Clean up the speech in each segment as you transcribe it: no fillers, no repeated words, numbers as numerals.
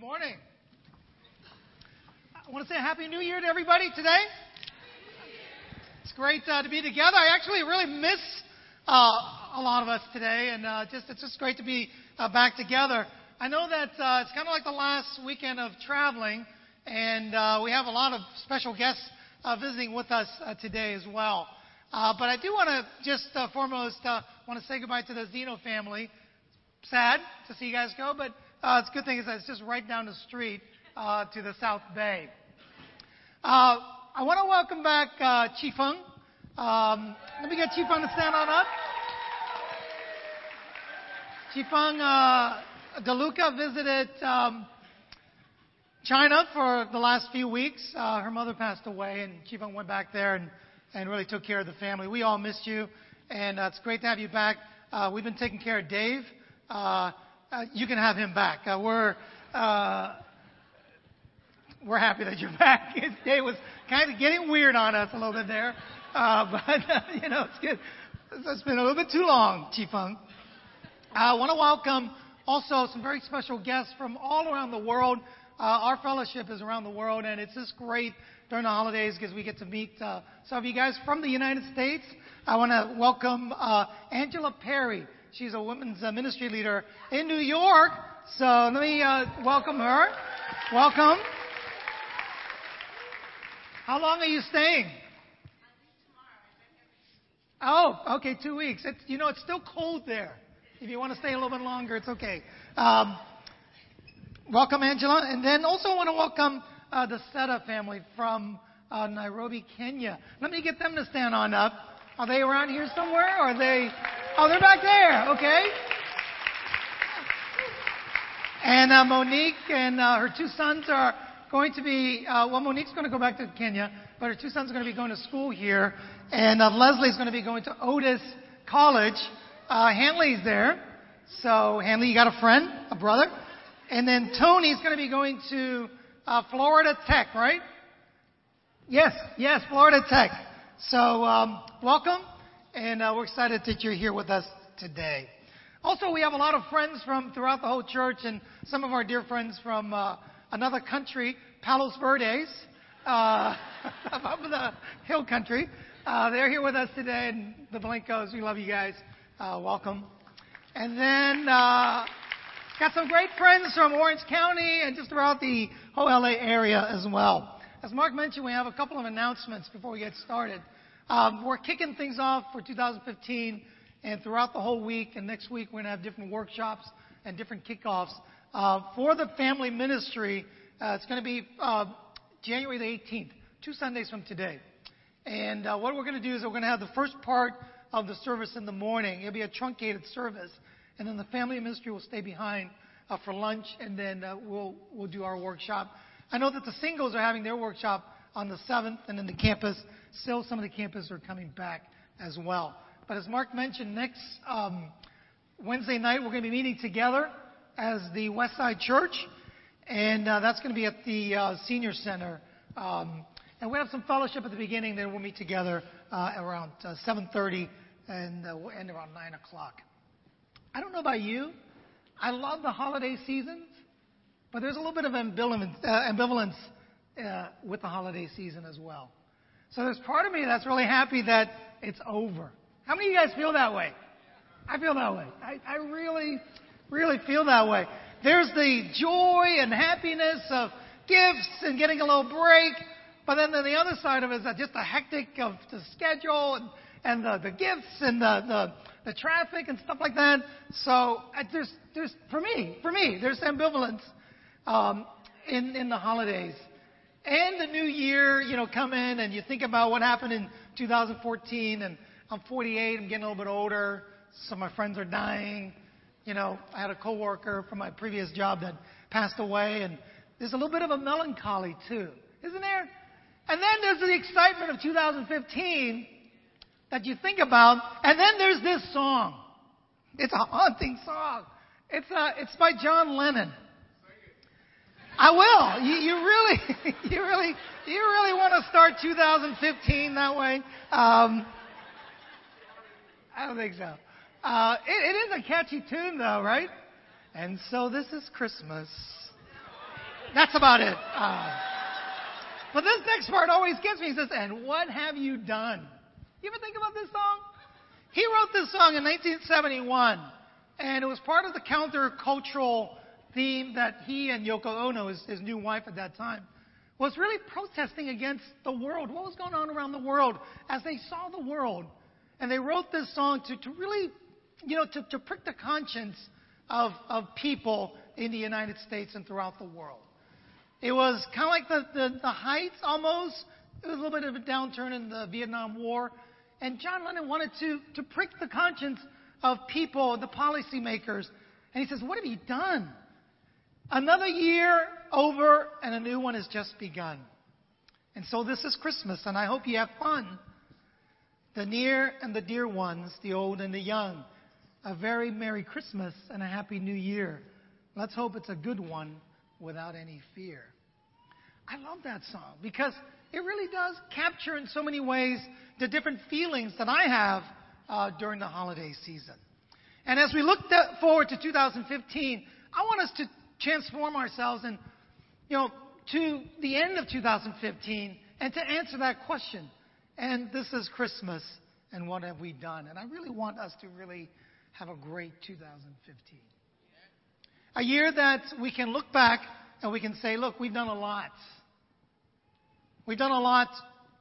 Good morning. I want to say a Happy New Year to everybody today. It's great to be together. I actually really miss a lot of us today, and it's just great to be back together. I know that it's kind of like the last weekend of traveling, and we have a lot of special guests visiting with us today as well. But I do want to just foremost want to say goodbye to the Zeno family. Sad to see you guys go, but it's a good thing is that it's just right down the street to the South Bay. I want to welcome back Chifeng. Let me get Chifeng to stand on up. Chifeng DeLuca visited China for the last few weeks. Her mother passed away, and Chifeng went back there and really took care of the family. We all missed you, and it's great to have you back. We've been taking care of Dave. You can have him back. We're happy that you're back. His day was kind of getting weird on us a little bit there, but it's good. It's been a little bit too long, Chifeng. I want to welcome also some very special guests from all around the world. Our fellowship is around the world, and it's just great during the holidays because we get to meet some of you guys from the United States. I want to welcome Angela Perry. She's a women's ministry leader in New York. So let me welcome her. Welcome. How long are you staying? Tomorrow. Oh, okay, 2 weeks. It's still cold there. If you want to stay a little bit longer, it's okay. Welcome, Angela. And then also I want to welcome the Seta family from Nairobi, Kenya. Let me get them to stand on up. Are they around here somewhere? Or are they... Oh, they're back there, okay? And Monique and her two sons are going to be, Monique's going to go back to Kenya, but her two sons are going to be going to school here. And Leslie's going to be going to Otis College. Hanley's there. So, Hanley, you got a friend, a brother. And then Tony's going to be going to Florida Tech, right? Yes, Florida Tech. So, welcome. And we're excited that you're here with us today. Also, we have a lot of friends from throughout the whole church and some of our dear friends from another country, Palos Verdes, up in the hill country. They're here with us today, and the Blinkos, we love you guys. Welcome. And then got some great friends from Orange County and just throughout the whole LA area as well. As Mark mentioned, we have a couple of announcements before we get started. We're kicking things off for 2015, and throughout the whole week and next week, we're going to have different workshops and different kickoffs for the family ministry. It's going to be January the 18th, 2 Sundays from today. And what we're going to do is we're going to have the first part of the service in the morning. It'll be a truncated service, and then the family ministry will stay behind for lunch, and then we'll do our workshop. I know that the singles are having their workshop on the 7th, and then the campus. Still, some of the campus are coming back as well. But as Mark mentioned, next Wednesday night, we're going to be meeting together as the Westside Church, and that's going to be at the Senior Center. And we have some fellowship at the beginning, then we'll meet together around 7:30, and we'll end around 9 o'clock. I don't know about you, I love the holiday seasons, but there's a little bit of ambivalence with the holiday season as well. So there's part of me that's really happy that it's over. How many of you guys feel that way? I feel that way. I really, really feel that way. There's the joy and happiness of gifts and getting a little break, but then the other side of it is just the hectic of the schedule and the gifts and the traffic and stuff like that. So there's for me, there's ambivalence in the holidays. And the new year, come in and you think about what happened in 2014, and I'm 48, I'm getting a little bit older, so my friends are dying. I had a coworker from my previous job that passed away, and there's a little bit of a melancholy too, isn't there? And then there's the excitement of 2015 that you think about, and then there's this song. It's a haunting song. It's by John Lennon. I will. You really want to start 2015 that way? I don't think so. It is a catchy tune, though, right? And so this is Christmas. That's about it. But this next part always gets me. He says, "And what have you done?" You ever think about this song? He wrote this song in 1971, and it was part of the countercultural theme that he and Yoko Ono, his new wife at that time, was really protesting against the world, what was going on around the world as they saw the world. And they wrote this song to really, you know, to prick the conscience of people in the United States and throughout the world. It was kind of like the heights almost. It was a little bit of a downturn in the Vietnam War. And John Lennon wanted to prick the conscience of people, the policymakers. And he says, what have you done? Another year over and a new one has just begun. And so this is Christmas, and I hope you have fun. The near and the dear ones, the old and the young. A very Merry Christmas and a Happy New Year. Let's hope it's a good one without any fear. I love that song because it really does capture in so many ways the different feelings that I have during the holiday season. And as we look forward to 2015, I want us to transform ourselves and, you know, to the end of 2015 and to answer that question. And this is Christmas, and what have we done? And I really want us to really have a great 2015. A year that we can look back and we can say, look, we've done a lot. We've done a lot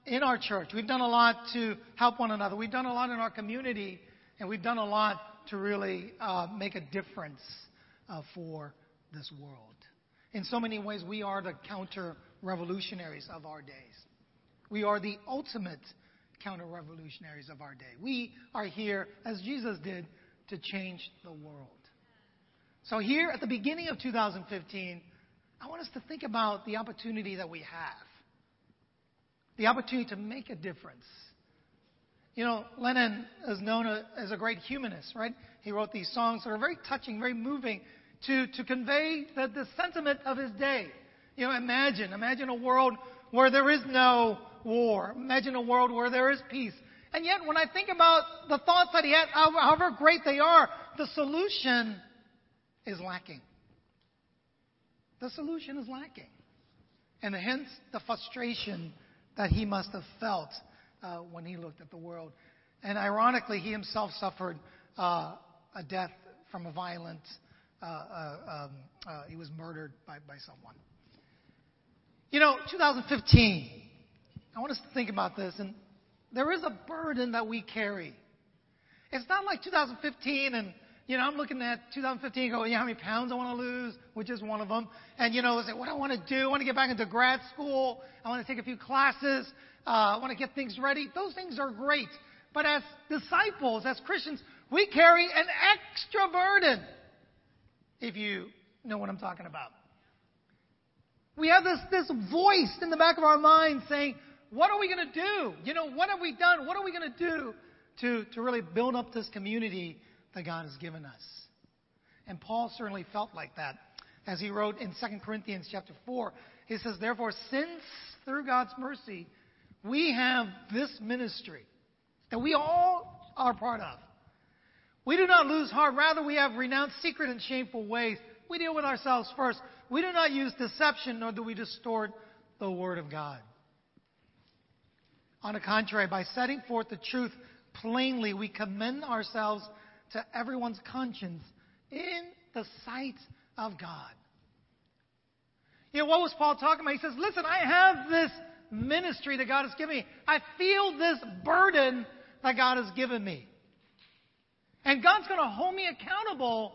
in our church. We've done a lot to help one another. We've done a lot in our community. And we've done a lot to really make a difference for this world. In so many ways, we are the counter-revolutionaries of our days. We are the ultimate counter-revolutionaries of our day. We are here, as Jesus did, to change the world. So here at the beginning of 2015, I want us to think about the opportunity that we have. The opportunity to make a difference. You know, Lennon is known as a great humanist, right? He wrote these songs that are very touching, very moving, to convey the sentiment of his day. You know, imagine a world where there is no war. Imagine a world where there is peace. And yet, when I think about the thoughts that he had, however great they are, the solution is lacking. The solution is lacking. And hence, the frustration that he must have felt when he looked at the world. And ironically, he himself suffered a death from a violent... he was murdered by someone. You know, 2015, I want us to think about this. And there is a burden that we carry. It's not like 2015 and, you know, I'm looking at 2015 and go, yeah, how many pounds I want to lose, which is one of them. And, you know, it's like, what do I want to do? I want to get back into grad school. I want to take a few classes. I want to get things ready. Those things are great. But as disciples, as Christians, we carry an extra burden. If you know what I'm talking about. We have this voice in the back of our mind saying, what are we going to do? You know, what have we done? What are we going to do to really build up this community that God has given us? And Paul certainly felt like that. As he wrote in 2 Corinthians chapter 4, he says, therefore, since through God's mercy, we have this ministry that we all are part of. We do not lose heart. Rather, we have renounced secret and shameful ways. We deal with ourselves first. We do not use deception, nor do we distort the word of God. On the contrary, by setting forth the truth plainly, we commend ourselves to everyone's conscience in the sight of God. You know, what was Paul talking about? He says, listen, I have this ministry that God has given me. I feel this burden that God has given me. And God's going to hold me accountable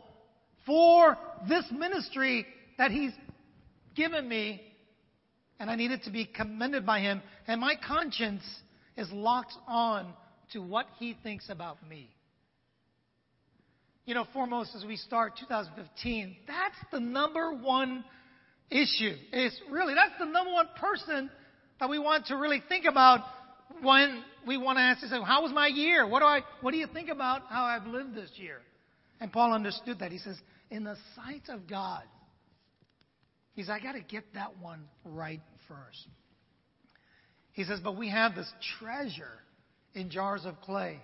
for this ministry that He's given me. And I need it to be commended by Him. And my conscience is locked on to what He thinks about me. You know, foremost as we start 2015, that's the number one issue. It's really, that's the number one person that we want to really think about when we want to ask ourselves, how was my year? What do you think about how I've lived this year? And Paul understood that. He says, in the sight of God, he says, I got to get that one right first. He says, but we have this treasure in jars of clay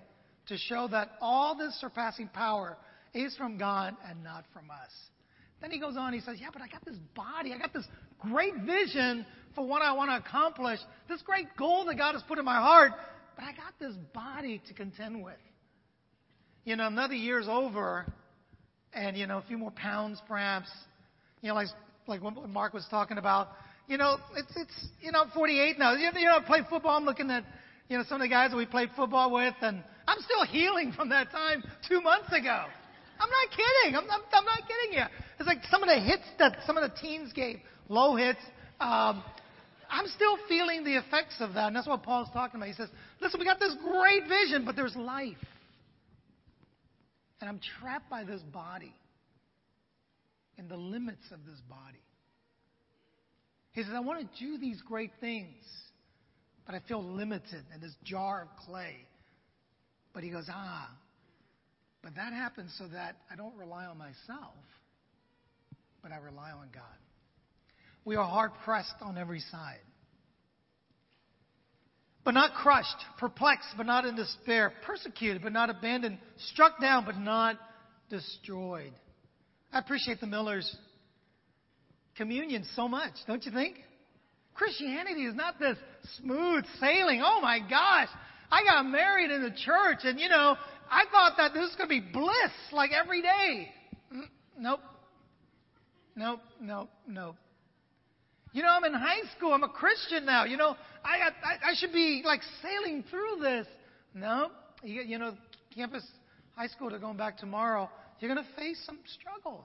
to show that all this surpassing power is from God and not from us. Then he goes on, he says, yeah, but I got this body, I got this great vision for what I want to accomplish, this great goal that God has put in my heart, but I got this body to contend with. You know, another year's over, and, you know, a few more pounds perhaps. You know, like what Mark was talking about. You know, it's you know, I'm 48 now. You know, I play football. I'm looking at, you know, some of the guys that we played football with, and I'm still healing from that time 2 months ago. I'm not kidding. I'm not kidding you. It's like some of the hits that some of the teens gave, low hits. I'm still feeling the effects of that, and that's what Paul's talking about. He says, listen, we got this great vision, but there's life. And I'm trapped by this body and the limits of this body. He says, I want to do these great things, but I feel limited in this jar of clay. But he goes, but that happens so that I don't rely on myself, but I rely on God. We are hard-pressed on every side, but not crushed, perplexed, but not in despair, persecuted, but not abandoned, struck down, but not destroyed. I appreciate the Millers' communion so much, don't you think? Christianity is not this smooth sailing. Oh, my gosh. I got married in the church, and, you know, I thought that this was going to be bliss, like every day. Nope. You know, I'm in high school. I'm a Christian now. You know, I should be, like, sailing through this. No. You know, campus high school, they're going back tomorrow. You're going to face some struggles.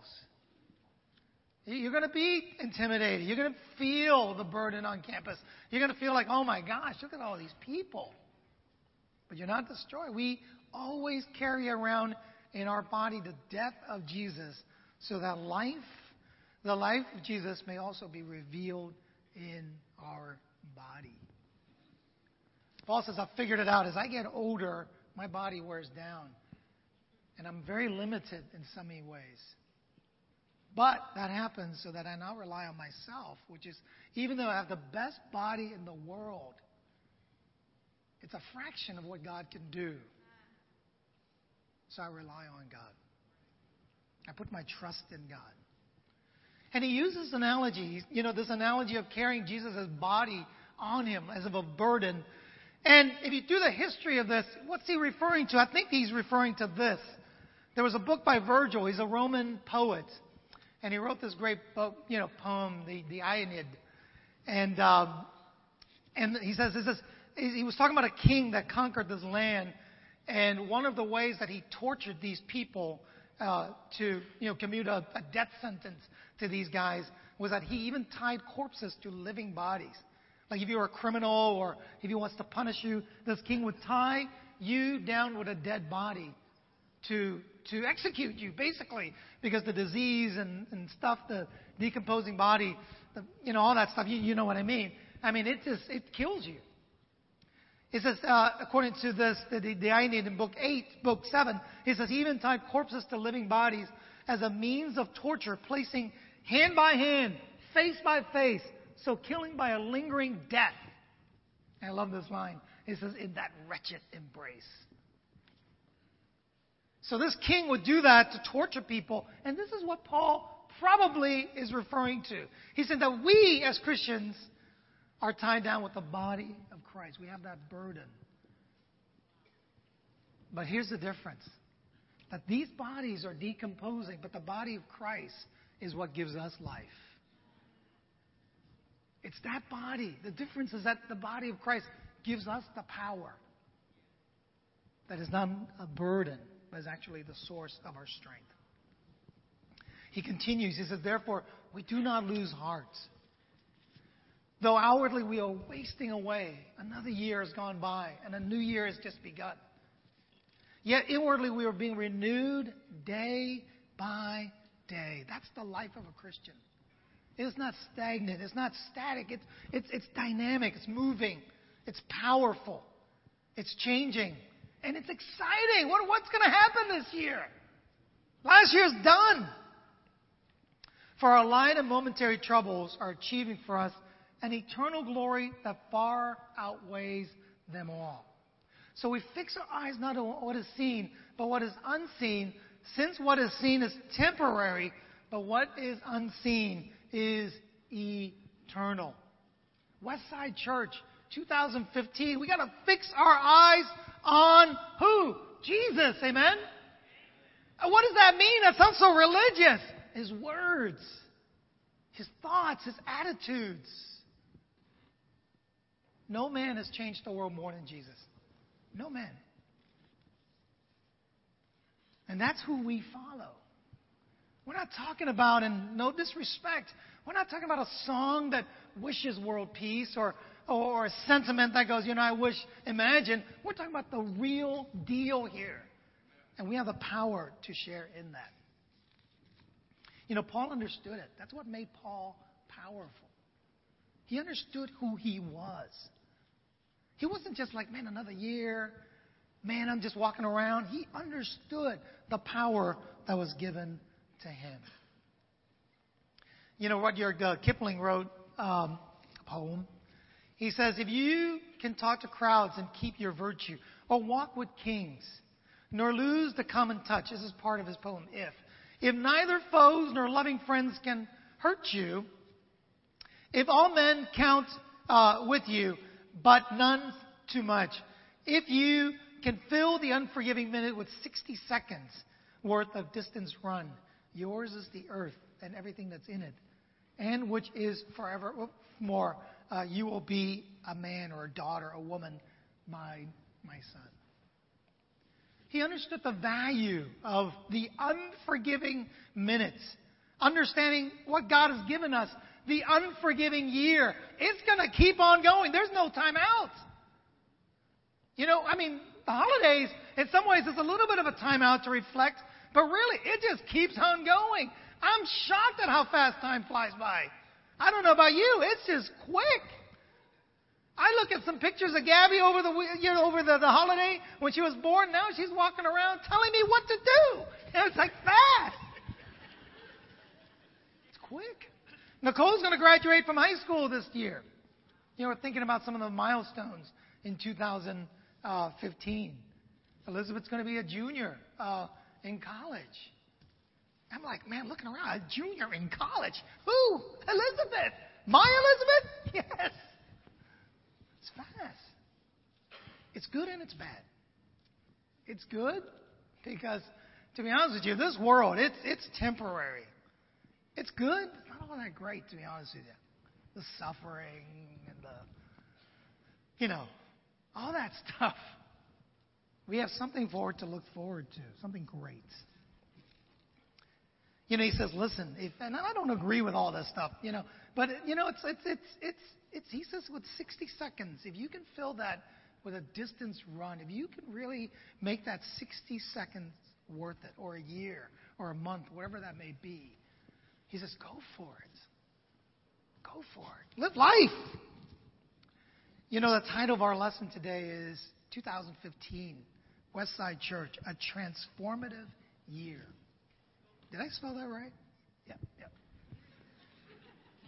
You're going to be intimidated. You're going to feel the burden on campus. You're going to feel like, oh, my gosh, look at all these people. But you're not destroyed. We always carry around in our body the death of Jesus so that the life of Jesus may also be revealed in our body. Paul says, I figured it out. As I get older, my body wears down. And I'm very limited in so many ways. But that happens so that I now rely on myself, which is, even though I have the best body in the world, it's a fraction of what God can do. So I rely on God. I put my trust in God. And he uses analogies, you know, this analogy of carrying Jesus' body on him as of a burden. And if you do the history of this, what's he referring to? I think he's referring to this. There was a book by Virgil. He's a Roman poet. And he wrote this great book, you know, poem, the Aeneid. And he says, he was talking about a king that conquered this land. And one of the ways that he tortured these people to, you know, commute a death sentence to these guys was that he even tied corpses to living bodies. Like if you were a criminal or if he wants to punish you, this king would tie you down with a dead body to execute you, basically, because the disease and stuff, the decomposing body, you know, all that stuff, you know what I mean. I mean, it kills you. He says, according to this, the Aeneid in Book 7, he says, he even tied corpses to living bodies as a means of torture, placing hand by hand, face by face, so killing by a lingering death. And I love this line. He says, in that wretched embrace. So this king would do that to torture people. And this is what Paul probably is referring to. He said that we as Christians are tied down with the body of Christ. We have that burden. But here's the difference. That these bodies are decomposing, but the body of Christ is what gives us life. It's that body. The difference is that the body of Christ gives us the power. That is not a burden, but is actually the source of our strength. He continues. He says, therefore, we do not lose heart. Though outwardly we are wasting away, another year has gone by, and a new year has just begun. Yet inwardly we are being renewed day by day. That's the life of a Christian. It is not stagnant. It's not static. It's dynamic. It's moving. It's powerful. It's changing. And it's exciting. What's going to happen this year? Last year's done. For our light and momentary troubles are achieving for us an eternal glory that far outweighs them all. So we fix our eyes not on what is seen, but what is unseen, since what is seen is temporary, but what is unseen is eternal. eternal. Westside Church, 2015. We got to fix our eyes on who? Jesus. Amen? What does that mean? That sounds so religious. His words, his thoughts, his attitudes. No man has changed the world more than Jesus. No man. And that's who we follow. We're not talking about, and no disrespect, we're not talking about a song that wishes world peace or a sentiment that goes, I wish, imagine. We're talking about the real deal here. And we have the power to share in that. Paul understood it. That's what made Paul powerful. He understood who he was. He wasn't just like, another year. I'm just walking around. He understood the power that was given to him. Rudyard Kipling wrote a poem. He says, if you can talk to crowds and keep your virtue, or walk with kings, nor lose the common touch. This is part of his poem, If neither foes nor loving friends can hurt you, if all men count with you, but none too much, if you can fill the unforgiving minute with 60 seconds worth of distance run, yours is the earth and everything that's in it, and which is forevermore. You will be a man or a daughter, a woman, my son. He understood the value of the unforgiving minutes, understanding what God has given us, the unforgiving year. It's going to keep on going. There's no time out. The holidays, in some ways, it's a little bit of a time out to reflect, but really, it just keeps on going. I'm shocked at how fast time flies by. I don't know about you. It's just quick. I look at some pictures of Gabby over the holiday when she was born. Now she's walking around telling me what to do. And it's like fast. It's quick. Nicole's going to graduate from high school this year. We're thinking about some of the milestones in 2015. Elizabeth's going to be a junior in college. I'm like, looking around, a junior in college. Who? Elizabeth. My Elizabeth? Yes. It's fast. It's good and it's bad. It's good because, to be honest with you, this world, it's temporary. It's good, but not all that great, to be honest with you. The suffering and the, all that stuff. We have something look forward to, something great. He says, listen, and I don't agree with all this stuff, but he says with 60 seconds, if you can fill that with a distance run, if you can really make that 60 seconds worth it, or a year, or a month, whatever that may be, he says, go for it. Go for it. Live life. The title of our lesson today is 2015, Westside Church, a transformative year. Did I spell that right? Yep.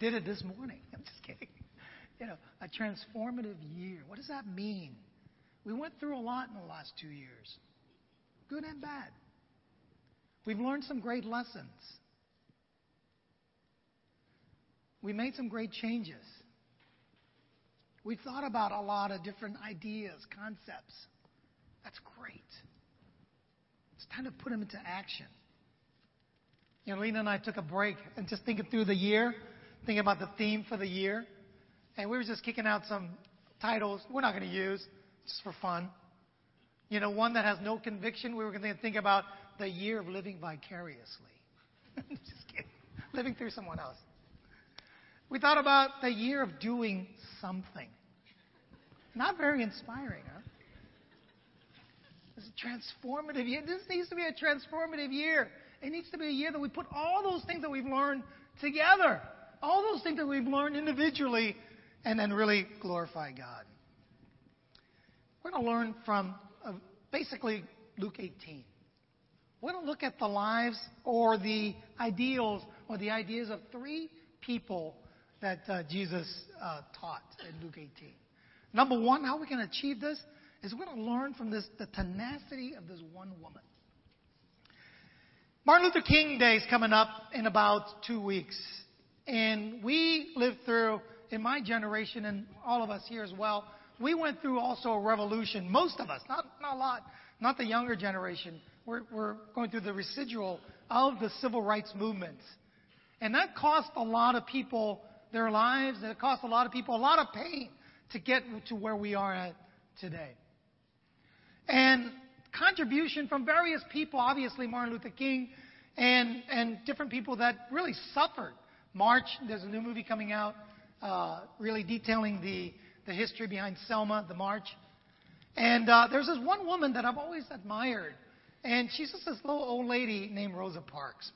Did it this morning. I'm just kidding. A transformative year. What does that mean? We went through a lot in the last 2 years. Good and bad. We've learned some great lessons. We made some great changes. We thought about a lot of different ideas, concepts. That's great. It's time to put them into action. Lena and I took a break and just thinking through the year, thinking about the theme for the year. And we were just kicking out some titles we're not going to use, just for fun. One that has no conviction, we were going to think about the year of living vicariously. Just kidding. Living through someone else. We thought about the year of doing something. Not very inspiring, huh? This is a transformative year. This needs to be a transformative year. It needs to be a year that we put all those things that we've learned together, all those things that we've learned individually, and then really glorify God. We're going to learn from basically Luke 18. We're going to look at the lives or the ideals or the ideas of three people that Jesus taught in Luke 18. Number one, how we can achieve this is we're going to learn from the tenacity of this one woman. Martin Luther King Day is coming up in about 2 weeks. And we lived through in my generation and all of us here as well, we went through also a revolution. Most of us, not a lot, not the younger generation. We're going through the residual of the civil rights movement. And that cost a lot of people their lives, and it cost a lot of people a lot of pain to get to where we are at today. And contribution from various people, obviously Martin Luther King and different people that really suffered. March, there's a new movie coming out really detailing the history behind Selma, the march. And there's this one woman that I've always admired, and she's just this little old lady named Rosa Parks.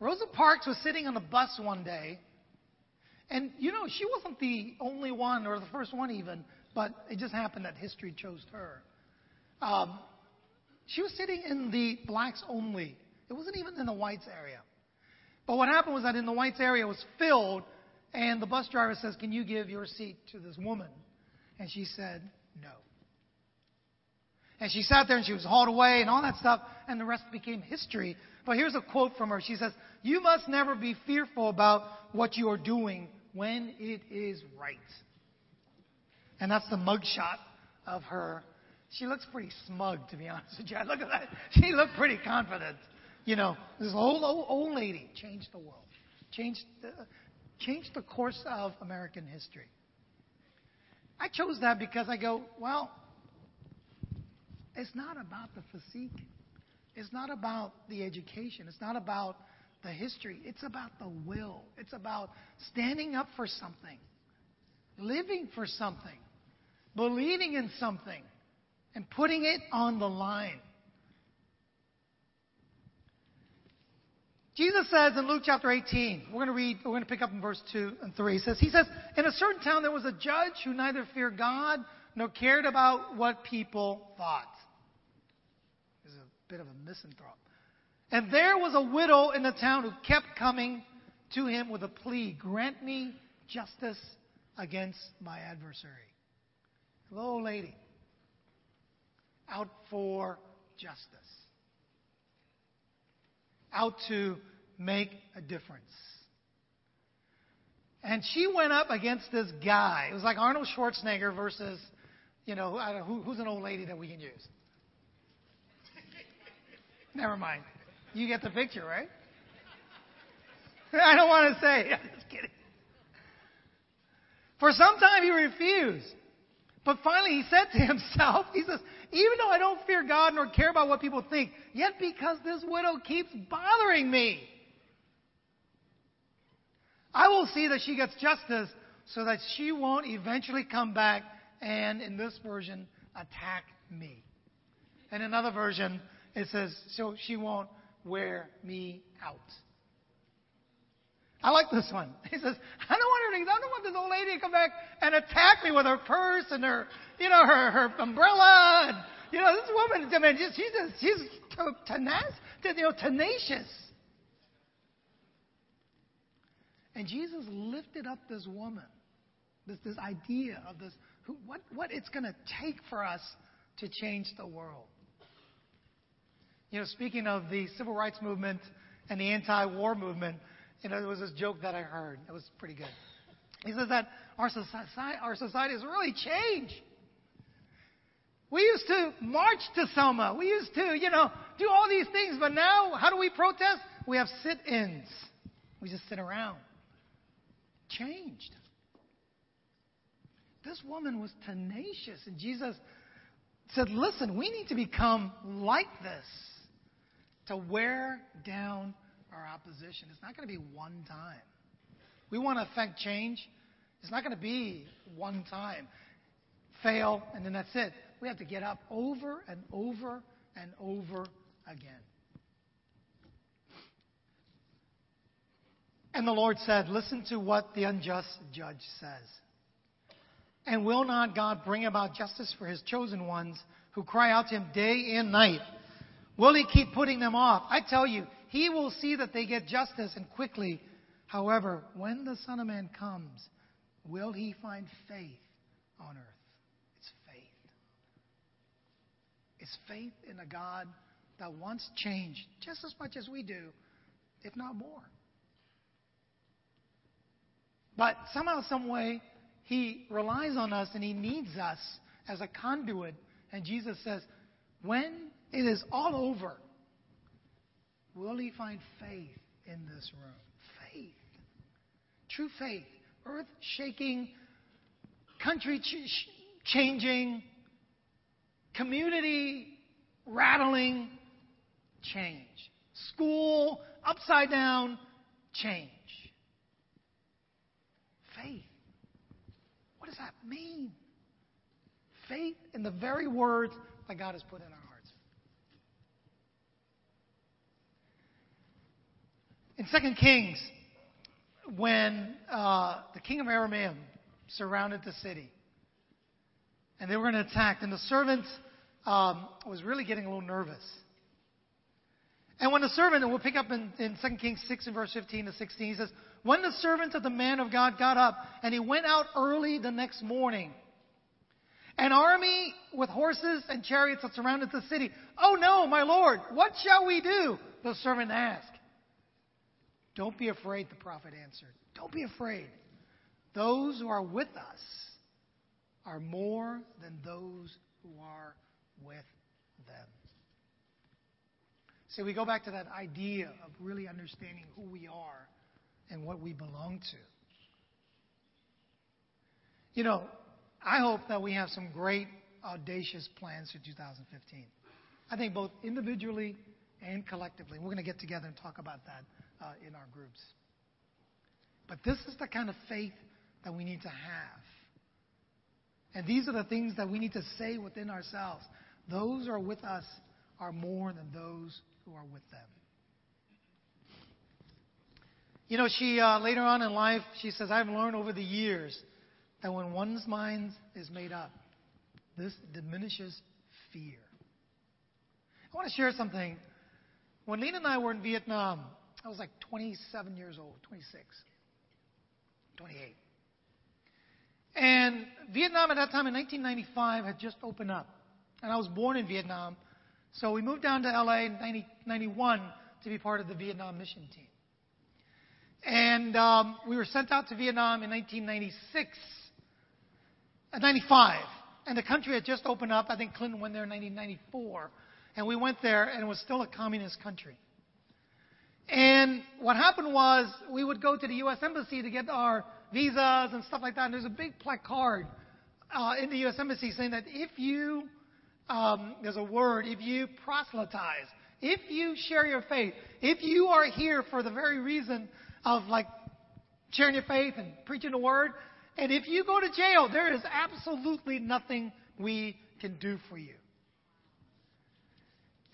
Rosa Parks was sitting on a bus one day, and, you know, she wasn't the only one or the first one even, but it just happened that history chose her. She was sitting in the blacks only. It wasn't even in the whites area. But what happened was that in the whites area it was filled, and the bus driver says, "Can you give your seat to this woman?" And she said, "No." And she sat there and she was hauled away and all that stuff, and the rest became history. But here's a quote from her. She says, "You must never be fearful about what you are doing when it is right." And that's the mugshot of her. She looks pretty smug, to be honest with you. I look at that. She looked pretty confident. You know, this old lady changed the world, changed the course of American history. I chose that because I go, well, it's not about the physique. It's not about the education. It's not about the history. It's about the will. It's about standing up for something, living for something, believing in something, and putting it on the line. Jesus says in Luke chapter 18, we're going to pick up in verse 2 and 3. He says, "In a certain town there was a judge who neither feared God nor cared about what people thought." He's a bit of a misanthrope. "And there was a widow in the town who kept coming to him with a plea, 'Grant me justice against my adversary.'" Hello, lady. Out for justice. Out to make a difference. And she went up against this guy. It was like Arnold Schwarzenegger versus, you know, I don't know, who's an old lady that we can use? Never mind. You get the picture, right? I don't want to say. I'm just kidding. For some time he refused. But finally he said to himself, he says, "Even though I don't fear God nor care about what people think, yet because this widow keeps bothering me, I will see that she gets justice so that she won't eventually come back and," in this version, "attack me." In another version, it says, "so she won't wear me out." I like this one. He says, I don't want this old lady to come back and attack me with her purse and her, you know, her umbrella. And, you know, this woman, I mean, she's tenacious. And Jesus lifted up this woman, this idea of this, what it's going to take for us to change the world. You know, speaking of the civil rights movement and the anti-war movement, you know, there was this joke that I heard. It was pretty good. He says that our society has really changed. We used to march to Selma. We used to, you know, do all these things. But now, how do we protest? We have sit-ins. We just sit around. Changed. This woman was tenacious. And Jesus said, listen, we need to become like this to wear down our opposition. It's not going to be one time. We want to affect change. It's not going to be one time. Fail, and then that's it. We have to get up over and over and over again. And the Lord said, listen to what the unjust judge says. "And will not God bring about justice for his chosen ones who cry out to him day and night? Will he keep putting them off? I tell you, he will see that they get justice, and quickly. However, when the Son of Man comes, will he find faith on earth?" It's faith. It's faith in a God that wants change just as much as we do, if not more. But somehow, some way, he relies on us and he needs us as a conduit. And Jesus says, when it is all over, will he find faith in this room? Faith. True faith. Earth-shaking, country-changing, community-rattling change. School, upside-down change. Faith. What does that mean? Faith in the very words that God has put in our hearts. In 2 Kings, when the king of Aram surrounded the city, and they were going to attack, and the servant was really getting a little nervous. And when the servant, and we'll pick up in 2 Kings 6 and verse 15 to 16, he says, when the servant of the man of God got up, and he went out early the next morning, an army with horses and chariots had surrounded the city. Oh no, my lord, what shall we do? The servant asked. Don't be afraid, the prophet answered. Don't be afraid. Those who are with us are more than those who are with them. See, we go back to that idea of really understanding who we are and what we belong to. You know, I hope that we have some great, audacious plans for 2015. I think both individually and collectively. We're going to get together and talk about that in our groups. But this is the kind of faith that we need to have. And these are the things that we need to say within ourselves. Those who are with us are more than those who are with them. You know, she later on in life, she says, I've learned over the years that when one's mind is made up, this diminishes fear. I want to share something. When Lena and I were in Vietnam, I was like 27 years old, 26, 28. And Vietnam at that time in 1995 had just opened up. And I was born in Vietnam. So we moved down to L.A. in 1991 to be part of the Vietnam mission team. And we were sent out to Vietnam in 95. And the country had just opened up. I think Clinton went there in 1994. And we went there, and it was still a communist country. And what happened was we would go to the U.S. Embassy to get our visas and stuff like that. And there's a big placard in the U.S. Embassy saying that if you, there's a word, if you proselytize, if you share your faith, if you are here for the very reason of like sharing your faith and preaching the word, and if you go to jail, there is absolutely nothing we can do for you.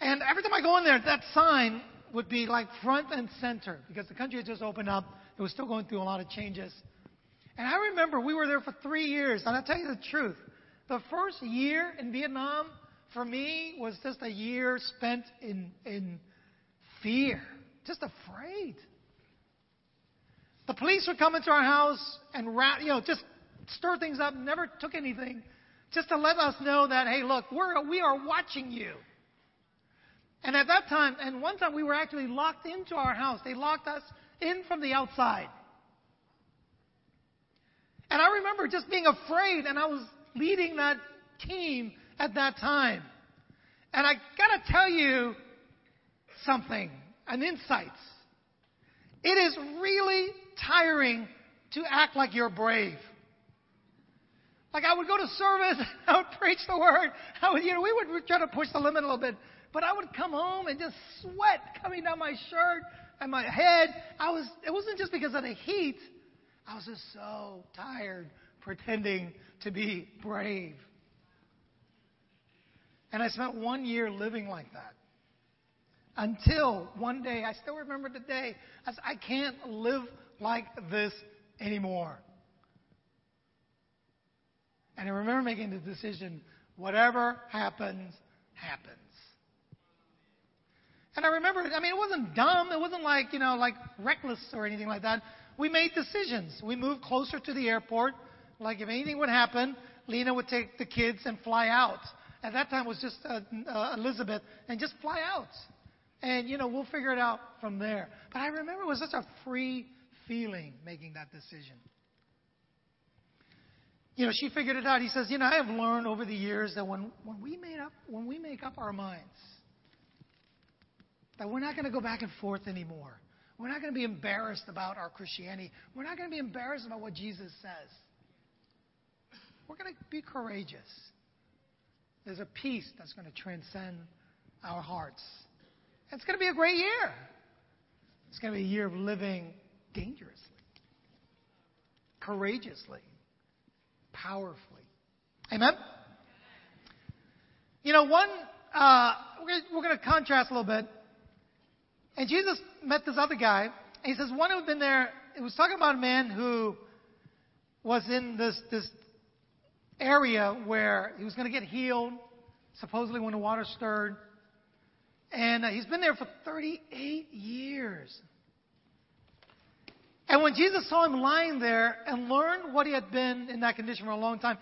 And every time I go in there, that sign would be like front and center because the country had just opened up. It was still going through a lot of changes. And I remember we were there for 3 years. And I'll tell you the truth. The first year in Vietnam for me was just a year spent in fear, just afraid. The police would come into our house and just stir things up, never took anything, just to let us know that, hey, look, we are watching you. And at that time, and one time we were actually locked into our house. They locked us in from the outside. And I remember just being afraid, and I was leading that team at that time. And I got to tell you something, an insight. It is really tiring to act like you're brave. Like I would go to service, I would preach the word, we would try to push the limit a little bit. But I would come home and just sweat coming down my shirt and my head. It wasn't just because of the heat. I was just so tired pretending to be brave. And I spent 1 year living like that. Until one day, I still remember the day, I said, I can't live like this anymore. And I remember making the decision, whatever happens, happens. And I remember, it wasn't dumb. It wasn't like, like reckless or anything like that. We made decisions. We moved closer to the airport. Like if anything would happen, Lena would take the kids and fly out. At that time it was just Elizabeth and just fly out. And, we'll figure it out from there. But I remember it was such a free feeling making that decision. you know, she figured it out. He says, you know, I have learned over the years that when we make up our minds, that we're not going to go back and forth anymore. We're not going to be embarrassed about our Christianity. We're not going to be embarrassed about what Jesus says. We're going to be courageous. There's a peace that's going to transcend our hearts. It's going to be a great year. It's going to be a year of living dangerously, courageously, powerfully. Amen? You know, we're going to contrast a little bit. And Jesus met this other guy. And he says, one who had been there, it was talking about a man who was in this area where he was going to get healed, supposedly when the water stirred. And he's been there for 38 years. And when Jesus saw him lying there and learned what he had been in that condition for a long time,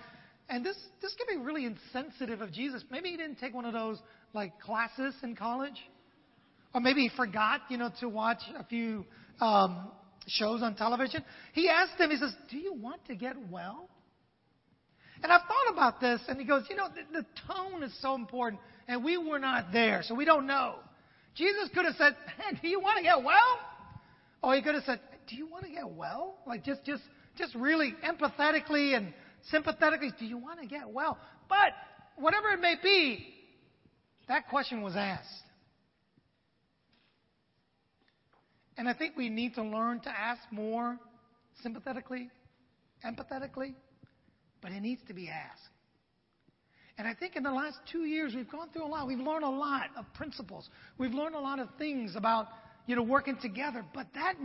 and this can be really insensitive of Jesus. Maybe he didn't take one of those, like, classes in college. Or maybe he forgot, you know, to watch a few shows on television. He asked him, he says, do you want to get well? And I've thought about this, and he goes, you know, the tone is so important, and we were not there, so we don't know. Jesus could have said, hey, do you want to get well? Or he could have said, do you want to get well? Like, just really empathetically and sympathetically, do you want to get well? But whatever it may be, that question was asked. And I think we need to learn to ask more sympathetically, empathetically. But it needs to be asked. And I think in the last 2 years, we've gone through a lot. We've learned a lot of principles. We've learned a lot of things about, you know, working together. But that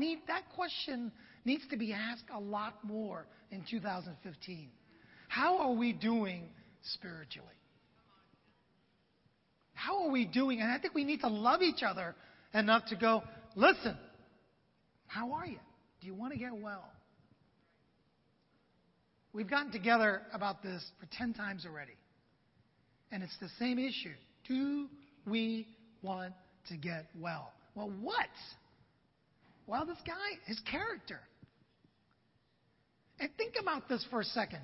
question needs to be asked a lot more in 2015. How are we doing spiritually? How are we doing? And I think we need to love each other enough to go, listen, how are you? Do you want to get well? We've gotten together about this for 10 times already. And it's the same issue. Do we want to get well? Well, what? Well, this guy, his character. And think about this for a second.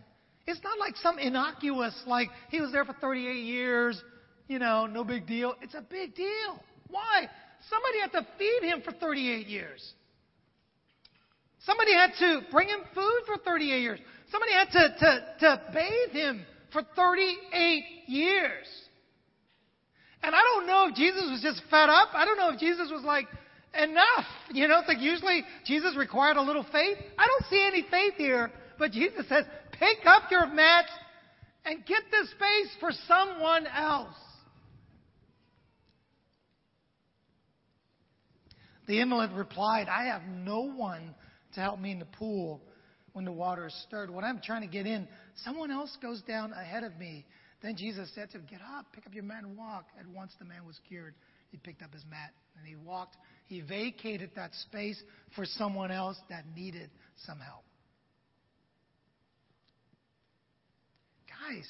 It's not like some innocuous, like he was there for 38 years, you know, no big deal. It's a big deal. Why? Somebody had to feed him for 38 years. Somebody had to bring him food for 38 years. Somebody had to bathe him for 38 years. And I don't know if Jesus was just fed up. I don't know if Jesus was like, enough. You know, it's like usually Jesus required a little faith. I don't see any faith here. But Jesus says, pick up your mat and get this space for someone else. The invalid replied, I have no one to help me in the pool when the water is stirred. When I'm trying to get in, someone else goes down ahead of me. Then Jesus said to him, get up, pick up your mat and walk. At once the man was cured. He picked up his mat and he walked. He vacated that space for someone else that needed some help. Guys,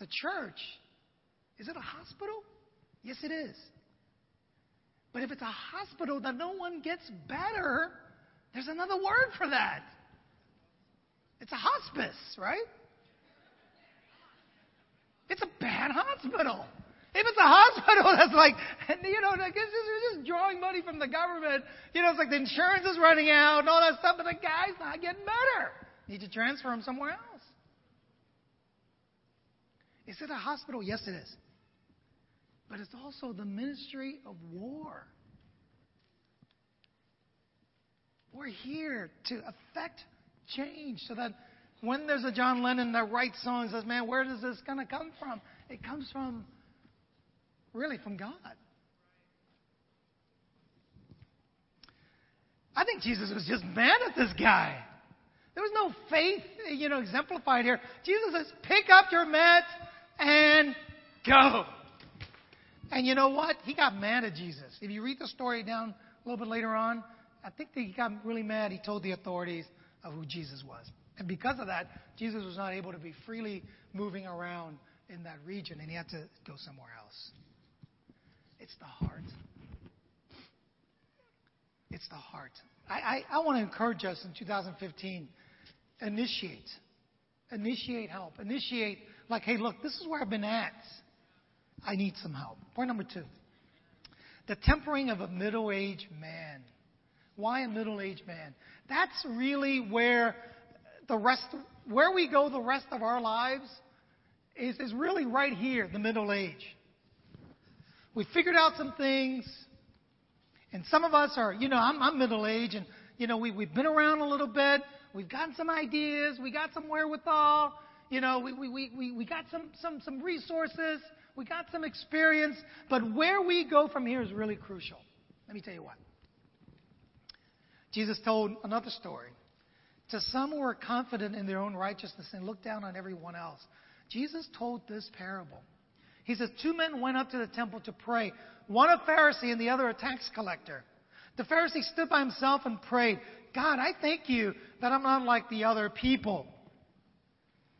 the church, is it a hospital? Yes, it is. But if it's a hospital that no one gets better, there's another word for that. It's a hospice, right? It's a bad hospital. If it's a hospital that's like, you know, like it's just drawing money from the government. You know, it's like the insurance is running out and all that stuff, but the guy's not getting better. Need to transfer him somewhere else. Is it a hospital? Yes, it is. But it's also the ministry of war. We're here to affect change so that when there's a John Lennon that writes songs and says, man, where does this going to come from? It comes from, really, from God. I think Jesus was just mad at this guy. There was no faith, you know, exemplified here. Jesus says, pick up your mat and go. And you know what? He got mad at Jesus. If you read the story down a little bit later on, I think that he got really mad. He told the authorities of who Jesus was. And because of that, Jesus was not able to be freely moving around in that region, and he had to go somewhere else. It's the heart. It's the heart. I want to encourage us in 2015, initiate Initiate help. Initiate, like, hey, look, this is where I've been at. I need some help. Point number two. The tempering of a middle-aged man. Why a middle-aged man? That's really where we go the rest of our lives is really right here, the middle age. We figured out some things, and some of us are, I'm middle-aged, and, we've been around a little bit. We've gotten some ideas. We got some wherewithal. We got some resources. We got some experience. But where we go from here is really crucial. Let me tell you what. Jesus told another story. To some who were confident in their own righteousness and looked down on everyone else, Jesus told this parable. He says, 2 men went up to the temple to pray, one a Pharisee and the other a tax collector. The Pharisee stood by himself and prayed, God, I thank you that I'm not like the other people.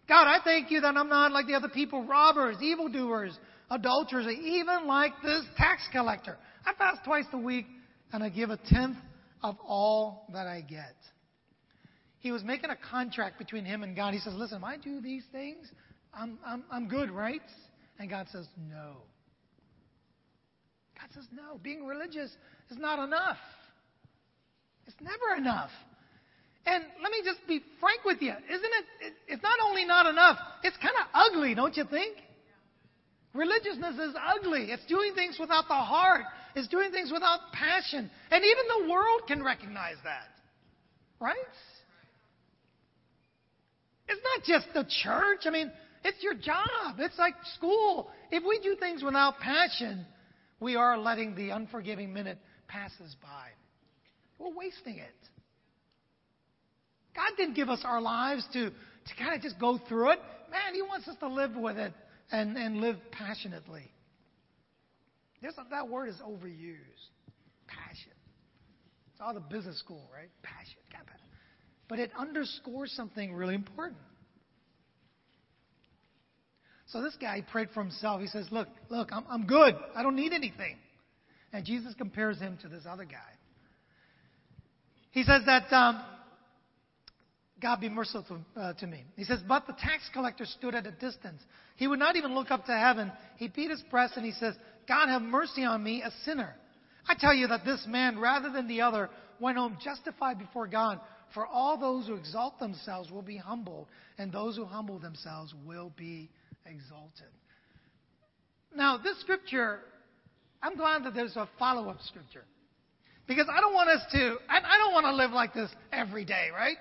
God, I thank you that I'm not like the other people, robbers, evildoers, adulterers, even like this tax collector. I fast twice a week and I give a tenth of all that I get. He was making a contract between him and God. He says, listen, if I do these things, I'm good, right? And God says, no. God says, no. Being religious is not enough. It's never enough. And let me just be frank with you. Isn't it? It's not only not enough, it's kind of ugly, don't you think? Religiousness is ugly. It's doing things without the heart. It's doing things without passion. And even the world can recognize that. Right? It's not just the church. It's your job. It's like school. If we do things without passion, we are letting the unforgiving minute passes by. We're wasting it. God didn't give us our lives to kind of just go through it. Man, He wants us to live with it and live passionately. That word is overused. Passion. It's all the business school, right? Passion. But it underscores something really important. So this guy prayed for himself. He says, look, I'm good. I don't need anything. And Jesus compares him to this other guy. He says that, God be merciful to me. He says, but the tax collector stood at a distance. He would not even look up to heaven. He beat his breast and he says, God have mercy on me, a sinner. I tell you that this man, rather than the other, went home justified before God. For all those who exalt themselves will be humbled, and those who humble themselves will be exalted. Now, this scripture, I'm glad that there's a follow-up scripture. Because I don't want us to, I don't want to live like this every day, right?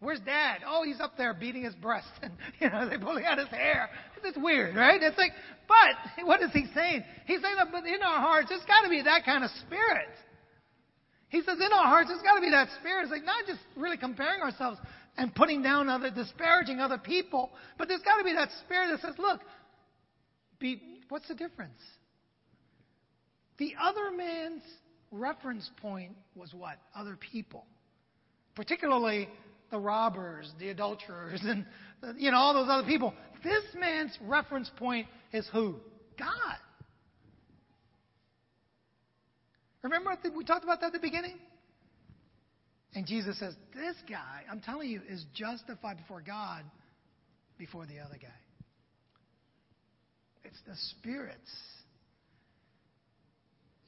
Where's Dad? Oh, he's up there beating his breast. And, they pulling out his hair. It's weird, right? It's like, but what is he saying? He's saying that in our hearts, there's got to be that kind of spirit. He says, in our hearts, there's got to be that spirit. It's like not just really comparing ourselves and putting down disparaging other people, but there's got to be that spirit that says, look, what's the difference? The other man's reference point was what? Other people. Particularly the robbers, the adulterers, and all those other people. This man's reference point is who? God. Remember, we talked about that at the beginning? And Jesus says, this guy, I'm telling you, is justified before God before the other guy. It's the spirits.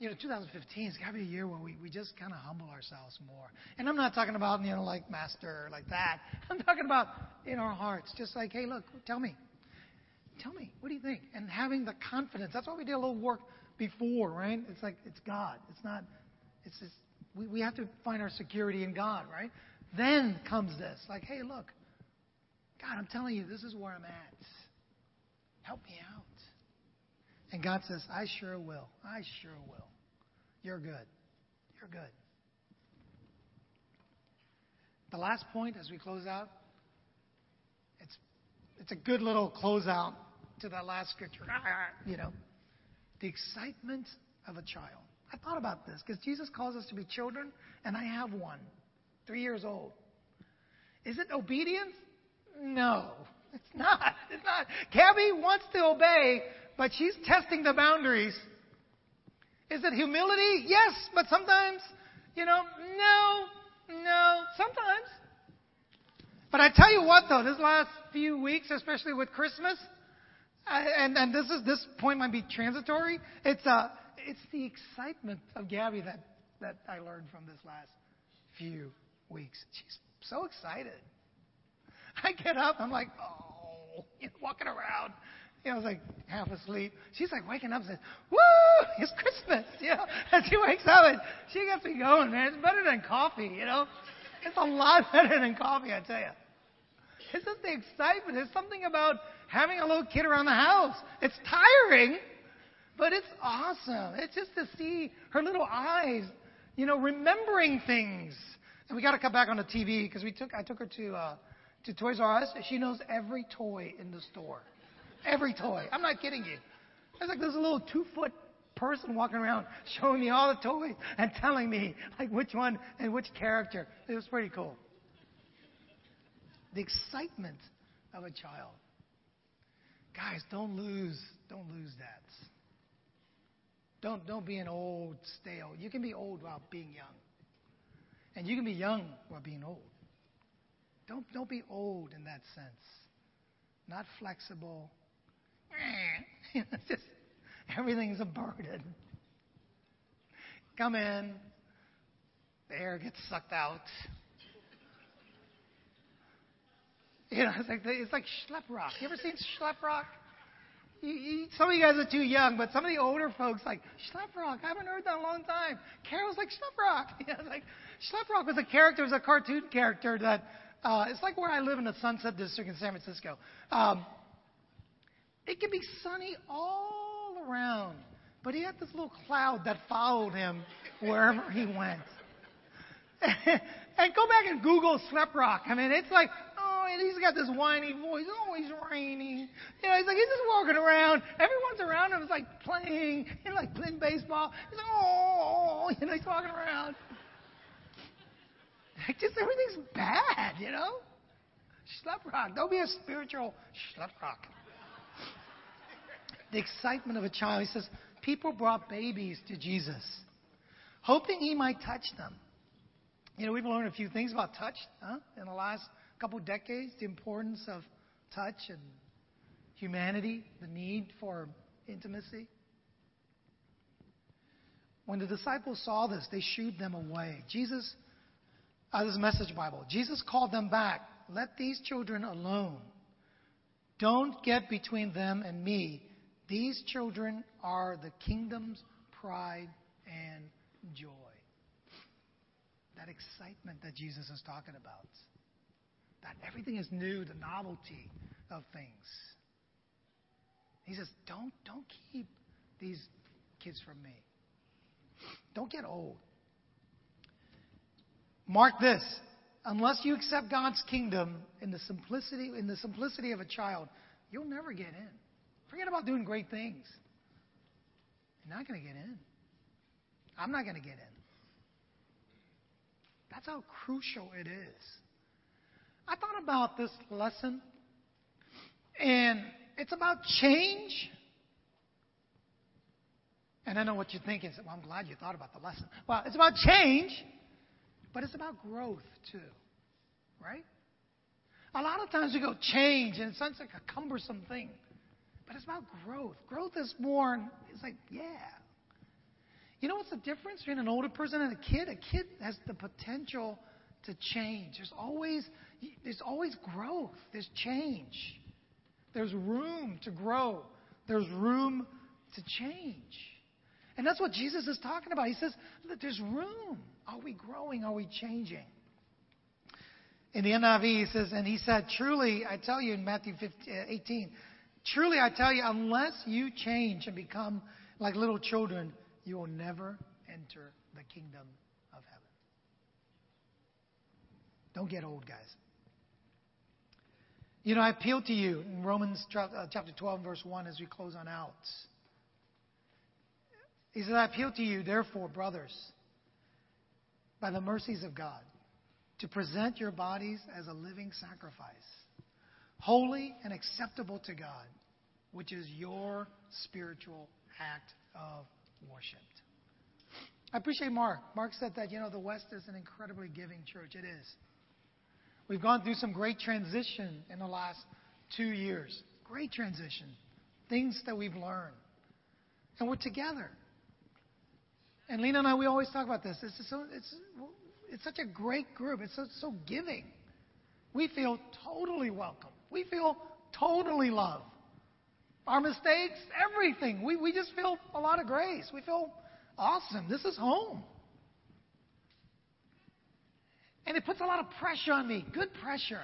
2015 has got to be a year where we just kind of humble ourselves more. And I'm not talking about, like master, like that. I'm talking about in our hearts, just like, hey, look, tell me, what do you think? And having the confidence. That's why we did a little work before, right? It's like, it's God. It's not, it's just, we have to find our security in God, right? Then comes this, like, hey, look, God, I'm telling you, this is where I'm at. Help me out. And God says, I sure will. I sure will. You're good. You're good. The last point as we close out, it's a good little closeout to that last scripture. The excitement of a child. I thought about this because Jesus calls us to be children, and I have one, 3 years old. Is it obedience? No, it's not. It's not. Gabby wants to obey, but she's testing the boundaries. Is it humility? Yes, but sometimes, no, sometimes. But I tell you what, though, this last few weeks, especially with Christmas, and this point might be transitory. It's the excitement of Gabby that I learned from this last few weeks. She's so excited. I get up, I'm like, oh, walking around. I was like half asleep. She's like waking up and says, woo, it's Christmas. And she wakes up and she gets me going, man. It's better than coffee, It's a lot better than coffee, I tell you. It's just the excitement. There's something about having a little kid around the house. It's tiring, but it's awesome. It's just to see her little eyes, remembering things. And we got to cut back on the TV because I took her to Toys R Us. She knows every toy in the store. Every toy. I'm not kidding you. It's like there's a little 2-foot person walking around showing me all the toys and telling me like which one and which character. It was pretty cool. The excitement of a child. Guys, don't lose that. Don't be an old stale. You can be old while being young. And you can be young while being old. Don't be old in that sense. Not flexible. Just everything's a burden. Come in. The air gets sucked out. It's like Schlep Rock. You ever seen Schlep Rock? Some of you guys are too young, but some of the older folks like Schlep Rock. I haven't heard that in a long time. Carol's like Schlep Rock. Schlep Rock was a character, was a cartoon character that. It's like where I live in the Sunset District in San Francisco. It can be sunny all around, but he had this little cloud that followed him wherever he went. And go back and Google Schlep Rock. I mean, it's like, oh, and he's got this whiny voice, always rainy. He's like, he's just walking around. Everyone's around him is like playing, like playing baseball. He's like, oh, he's walking around. Just everything's bad, Schlep Rock. Don't be a spiritual Schlep Rock. The excitement of a child. He says, people brought babies to Jesus, hoping he might touch them. We've learned a few things about touch in the last couple of decades, the importance of touch and humanity, the need for intimacy. When the disciples saw this, they shooed them away. This is Message Bible. Jesus called them back. Let these children alone. Don't get between them and me. These children are the kingdom's pride and joy. That excitement that Jesus is talking about. That everything is new, the novelty of things. He says, don't keep these kids from me. Don't get old. Mark this, unless you accept God's kingdom in the simplicity of a child, you'll never get in. Forget about doing great things. You're not going to get in. I'm not going to get in. That's how crucial it is. I thought about this lesson, and it's about change. And I know what you're thinking. Well, I'm glad you thought about the lesson. Well, it's about change. But it's about growth, too, right? A lot of times we go change, and it sounds like a cumbersome thing. But it's about growth. Growth is more, it's like, yeah. What's the difference between an older person and a kid? A kid has the potential to change. There's always growth. There's change. There's room to grow. There's room to change. And that's what Jesus is talking about. He says that there's room. Are we growing? Are we changing? In the NIV, he says, and he said, truly, I tell you in Matthew 18, truly, I tell you, unless you change and become like little children, you will never enter the kingdom of heaven. Don't get old, guys. I appeal to you in Romans chapter 12, verse 1, as we close on out. He says, I appeal to you, therefore, brothers, by the mercies of God, to present your bodies as a living sacrifice, holy and acceptable to God, which is your spiritual act of worship. I appreciate Mark. Mark said that, the West is an incredibly giving church. It is. We've gone through some great transition in the last 2 years. Great transition. Things that we've learned. And we're together. And Lena and I, we always talk about this. It's such a great group. It's so giving. We feel totally welcome. We feel totally loved. Our mistakes, everything. We just feel a lot of grace. We feel awesome. This is home. And it puts a lot of pressure on me, good pressure,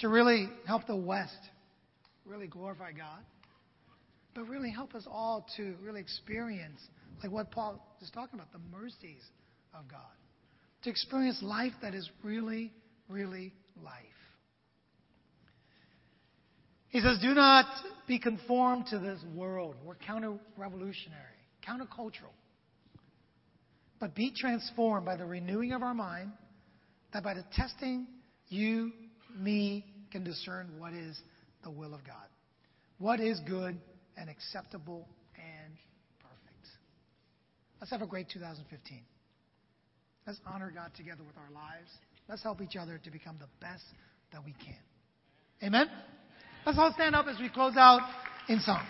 to really help the West really glorify God, but really help us all to really experience, like what Paul is talking about, the mercies of God, to experience life that is really, really life. He says, do not be conformed to this world. We're counter-revolutionary, counter-cultural. But be transformed by the renewing of our mind, that by the testing, you, me, can discern what is the will of God. What is good and acceptable and perfect. Let's have a great 2015. Let's honor God together with our lives. Let's help each other to become the best that we can. Amen? Let's all stand up as we close out in song.